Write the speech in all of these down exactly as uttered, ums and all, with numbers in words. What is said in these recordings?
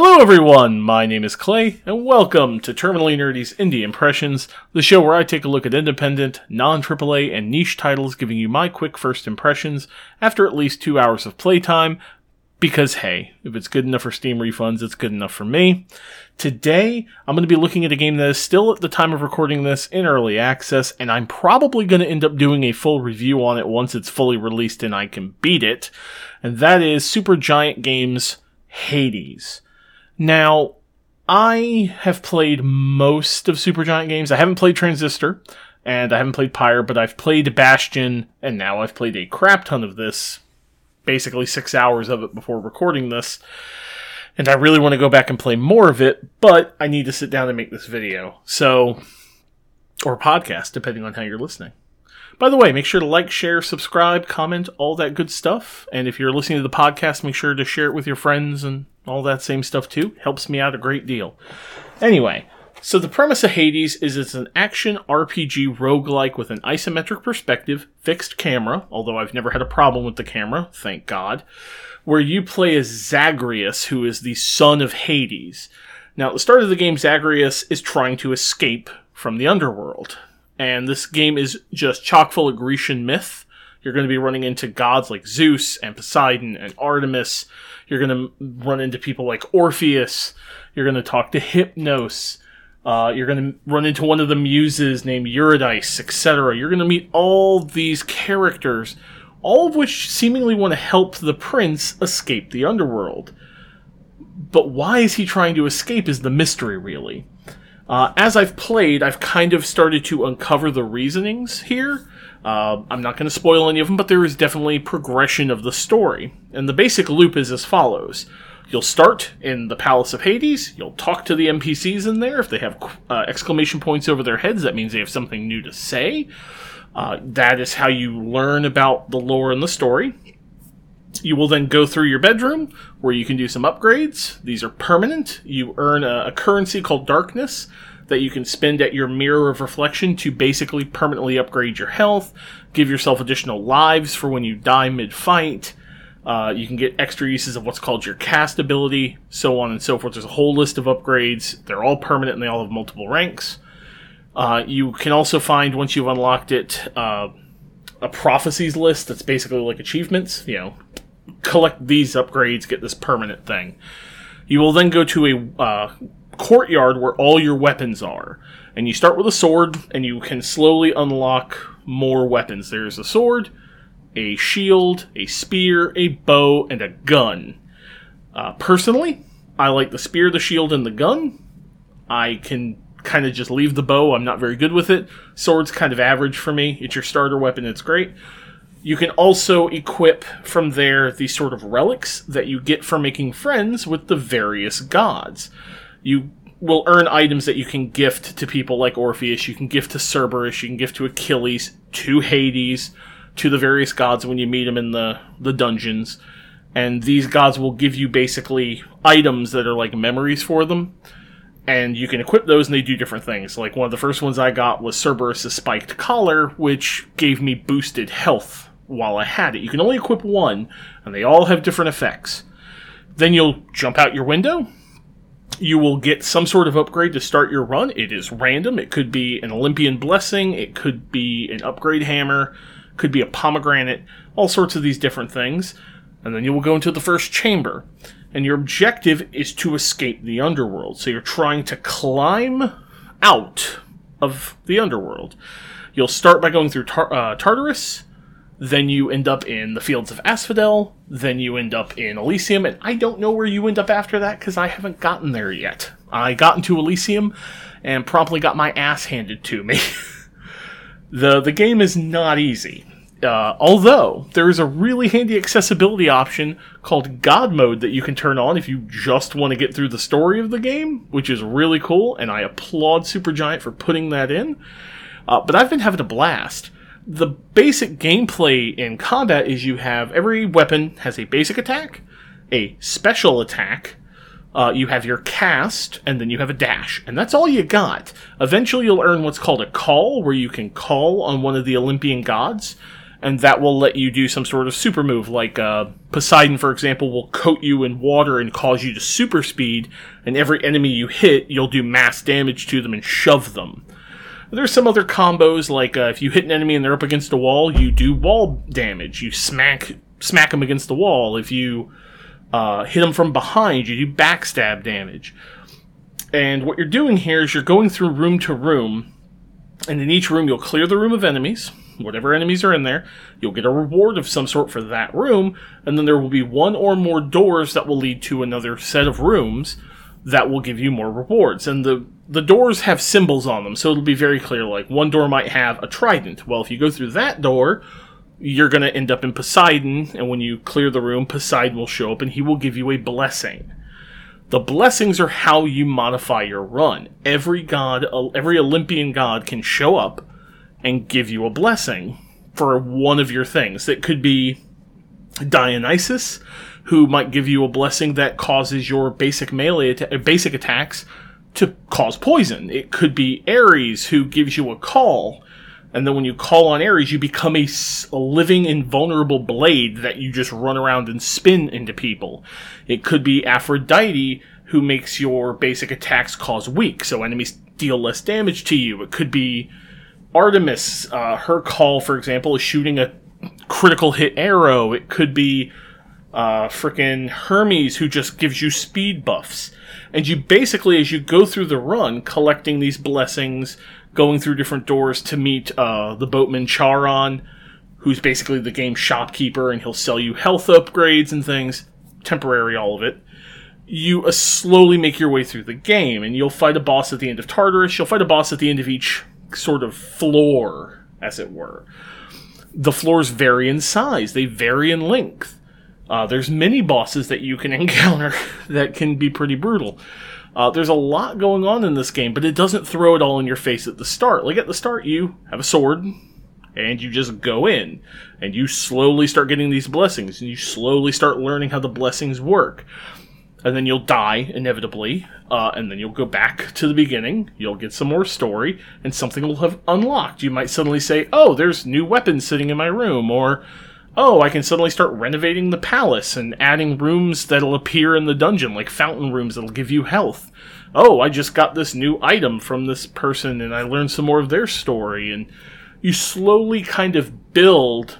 Hello everyone, my name is Clay, and welcome to Terminally Nerdy's Indie Impressions, the show where I take a look at independent, non-triple A, and niche titles, giving you my quick first impressions after at least two hours of playtime, because hey, if it's good enough for Steam refunds, it's good enough for me. Today, I'm going to be looking at a game that is still at the time of recording this in early access, and I'm probably going to end up doing a full review on it once it's fully released and I can beat it, and that is Supergiant Games' Hades. Now, I have played most of Supergiant Games. I haven't played Transistor, and I haven't played Pyre, but I've played Bastion, and now I've played a crap ton of this, basically six hours of it before recording this, and I really want to go back and play more of it, but I need to sit down and make this video, so, or podcast, depending on how you're listening. By the way, make sure to like, share, subscribe, comment, all that good stuff, and if you're listening to the podcast, make sure to share it with your friends and all that same stuff too. Helps me out a great deal. Anyway, so the premise of Hades is it's an action R P G roguelike with an isometric perspective, fixed camera, although I've never had a problem with the camera, thank God, where you play as Zagreus, who is the son of Hades. Now, at the start of the game, Zagreus is trying to escape from the underworld, and this game is just chock full of Grecian myth. You're going to be running into gods like Zeus and Poseidon and Artemis. You're going to run into people like Orpheus. You're going to talk to Hypnos. Uh, you're going to run into one of the muses named Eurydice, et cetera. You're going to meet all these characters, all of which seemingly want to help the prince escape the underworld. But why is he trying to escape is the mystery, really. Uh, as I've played, I've kind of started to uncover the reasonings here. Uh, I'm not going to spoil any of them, but there is definitely progression of the story. And the basic loop is as follows. You'll start in the Palace of Hades. You'll talk to the N P Cs in there. If they have uh, exclamation points over their heads, that means they have something new to say. Uh, that is how you learn about the lore and the story. You will then go through your bedroom, where you can do some upgrades. These are permanent. You earn a, a currency called Darkness that you can spend at your Mirror of Reflection to basically permanently upgrade your health, give yourself additional lives for when you die mid-fight. Uh, you can get extra uses of what's called your cast ability, so on and so forth. There's a whole list of upgrades. They're all permanent and they all have multiple ranks. Uh, you can also find, once you've unlocked it, uh, a prophecies list that's basically like achievements. You know, collect these upgrades, get this permanent thing. You will then go to a uh, courtyard where all your weapons are, and you start with a sword, and you can slowly unlock more weapons. There's a sword, a shield, a spear, a bow, and a gun. Uh, personally, I like the spear, the shield, and the gun. I can kind of just leave the bow. I'm not very good with it. Sword's kind of average for me. It's your starter weapon. It's great. You can also equip from there these sort of relics that you get for making friends with the various gods. You will earn items that you can gift to people like Orpheus, you can gift to Cerberus, you can gift to Achilles, to Hades, to the various gods when you meet them in the, the dungeons. And these gods will give you basically items that are like memories for them. And you can equip those and they do different things. Like one of the first ones I got was Cerberus' spiked collar, which gave me boosted health while I had it. You can only equip one, and they all have different effects. Then you'll jump out your window. You will get some sort of upgrade to start your run. It is random. It could be an Olympian blessing. It could be an upgrade hammer. It could be a pomegranate. All sorts of these different things. And then you will go into the first chamber. And your objective is to escape the underworld. So you're trying to climb out of the underworld. You'll start by going through tar- uh, Tartarus. Then you end up in the Fields of Asphodel, then you end up in Elysium, and I don't know where you end up after that because I haven't gotten there yet. I got into Elysium and promptly got my ass handed to me. the The game is not easy, uh, although there is a really handy accessibility option called God Mode that you can turn on if you just want to get through the story of the game, which is really cool, and I applaud Supergiant for putting that in, uh, but I've been having a blast. The basic gameplay in combat is you have every weapon has a basic attack, a special attack, uh, you have your cast, and then you have a dash. And that's all you got. Eventually you'll earn what's called a call, where you can call on one of the Olympian gods, and that will let you do some sort of super move, like uh, Poseidon, for example, will coat you in water and cause you to super speed, and every enemy you hit, you'll do mass damage to them and shove them. There's some other combos, like uh, if you hit an enemy and they're up against a wall, you do wall damage. You smack smack them against the wall. If you uh, hit them from behind, you do backstab damage. And what you're doing here is you're going through room to room, and in each room you'll clear the room of enemies. Whatever enemies are in there, you'll get a reward of some sort for that room, and then there will be one or more doors that will lead to another set of rooms that will give you more rewards. And the, the doors have symbols on them, so it'll be very clear, like, one door might have a trident. Well, if you go through that door, you're going to end up in Poseidon, and when you clear the room, Poseidon will show up, and he will give you a blessing. The blessings are how you modify your run. Every god, every Olympian god can show up and give you a blessing for one of your things. That could be Dionysus, who might give you a blessing that causes your basic melee atta- basic attacks to cause poison. It could be Ares, who gives you a call, and then when you call on Ares, you become a, a living invulnerable blade that you just run around and spin into people. It could be Aphrodite, who makes your basic attacks cause weak, so enemies deal less damage to you. It could be Artemis, uh, her call, for example, is shooting a critical hit arrow. It could be uh, frickin' Hermes, who just gives you speed buffs. And you basically, as you go through the run, collecting these blessings, going through different doors to meet uh, the boatman Charon, who's basically the game's shopkeeper, and he'll sell you health upgrades and things, temporary, all of it. You uh, slowly make your way through the game, and you'll fight a boss at the end of Tartarus. You'll fight a boss at the end of each sort of floor, as it were. The floors vary in size, they vary in length. Uh, there's mini bosses that you can encounter that can be pretty brutal. Uh, there's a lot going on in this game, but it doesn't throw it all in your face at the start. Like, at the start, you have a sword, and you just go in, and you slowly start getting these blessings, and you slowly start learning how the blessings work. And then you'll die, inevitably, uh, and then you'll go back to the beginning, you'll get some more story, and something will have unlocked. You might suddenly say, oh, there's new weapons sitting in my room, or, oh, I can suddenly start renovating the palace and adding rooms that'll appear in the dungeon, like fountain rooms that'll give you health. Oh, I just got this new item from this person, and I learned some more of their story, and you slowly kind of build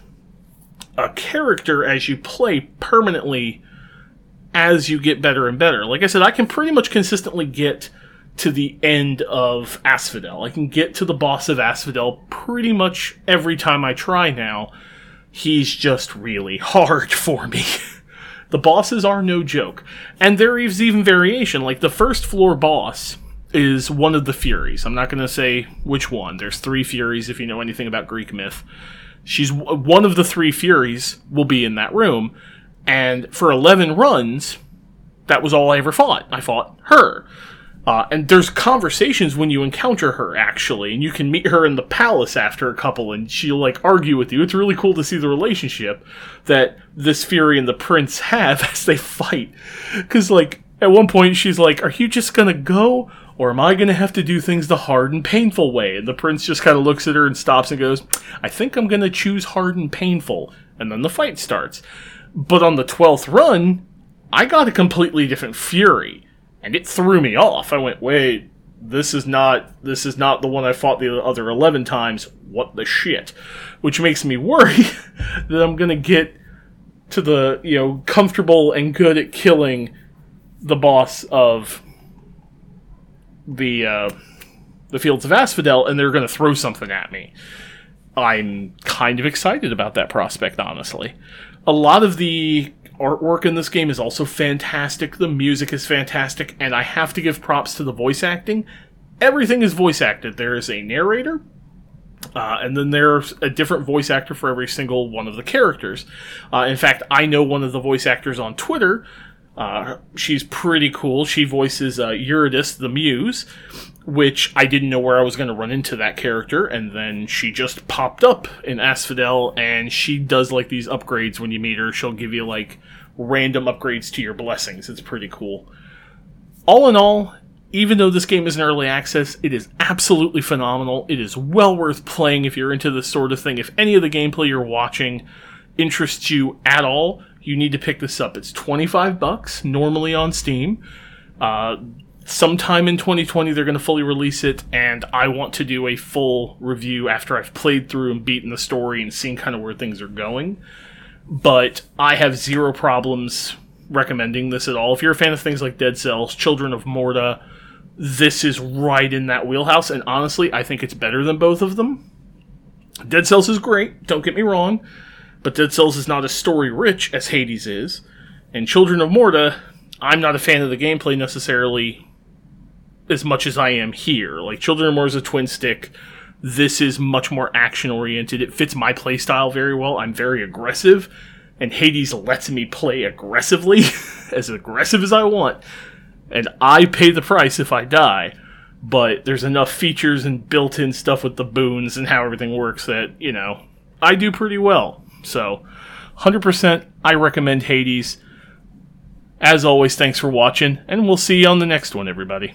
a character as you play permanently as you get better and better. Like I said, I can pretty much consistently get to the end of Asphodel. I can get to the boss of Asphodel pretty much every time I try now. He's just really hard for me. The bosses are no joke. And there is even variation. Like, the first floor boss is one of the Furies. I'm not going to say which one. There's three Furies if you know anything about Greek myth. She's one of the three Furies will be in that room. And for eleven runs, that was all I ever fought. I fought her. Uh, and there's conversations when you encounter her, actually. And you can meet her in the palace after a couple, and she'll, like, argue with you. It's really cool to see the relationship that this Fury and the Prince have as they fight. Because, like, at one point she's like, are you just gonna go? Or am I gonna have to do things the hard and painful way? And the Prince just kind of looks at her and stops and goes, I think I'm gonna choose hard and painful. And then the fight starts. But on the twelfth run, I got a completely different Fury, and it threw me off. I went, wait, this is not this is not the one I fought the other eleven times. What the shit? Which makes me worry that I'm going to get to the, you know, comfortable and good at killing the boss of the, uh, the Fields of Asphodel, and they're going to throw something at me. I'm kind of excited about that prospect, honestly. A lot of the artwork in this game is also fantastic. The music is fantastic, and I have to give props to the voice acting. Everything is voice acted. There is a narrator, uh, and then there's a different voice actor for every single one of the characters. Uh, in fact, I know one of the voice actors on Twitter. Uh, she's pretty cool. She voices uh, Eurydice, the Muse, which I didn't know where I was going to run into that character, and then she just popped up in Asphodel, and she does, like, these upgrades when you meet her. She'll give you, like, random upgrades to your blessings. It's pretty cool. All in all, Even though this game is in early access, it is absolutely phenomenal. It is well worth playing if you're into this sort of thing. If any of the gameplay you're watching interests you at all, you need to pick this up. It's twenty-five bucks normally on Steam. Uh, sometime in twenty twenty, they're going to fully release it, and I want to do a full review after I've played through and beaten the story and seen kind of where things are going. But I have zero problems recommending this at all. If you're a fan of things like Dead Cells, Children of Morta, this is right in that wheelhouse, and honestly, I think it's better than both of them. Dead Cells is great, don't get me wrong, but Dead Cells is not as story-rich as Hades is, and Children of Morta, I'm not a fan of the gameplay necessarily as much as I am here. Like, Children of Morta is a twin stick. This is much more action-oriented. It fits my playstyle very well. I'm very aggressive, and Hades lets me play aggressively, as aggressive as I want, and I pay the price if I die, but there's enough features and built-in stuff with the boons and how everything works that, you know, I do pretty well. So, one hundred percent, I recommend Hades. As always, thanks for watching, and we'll see you on the next one, everybody.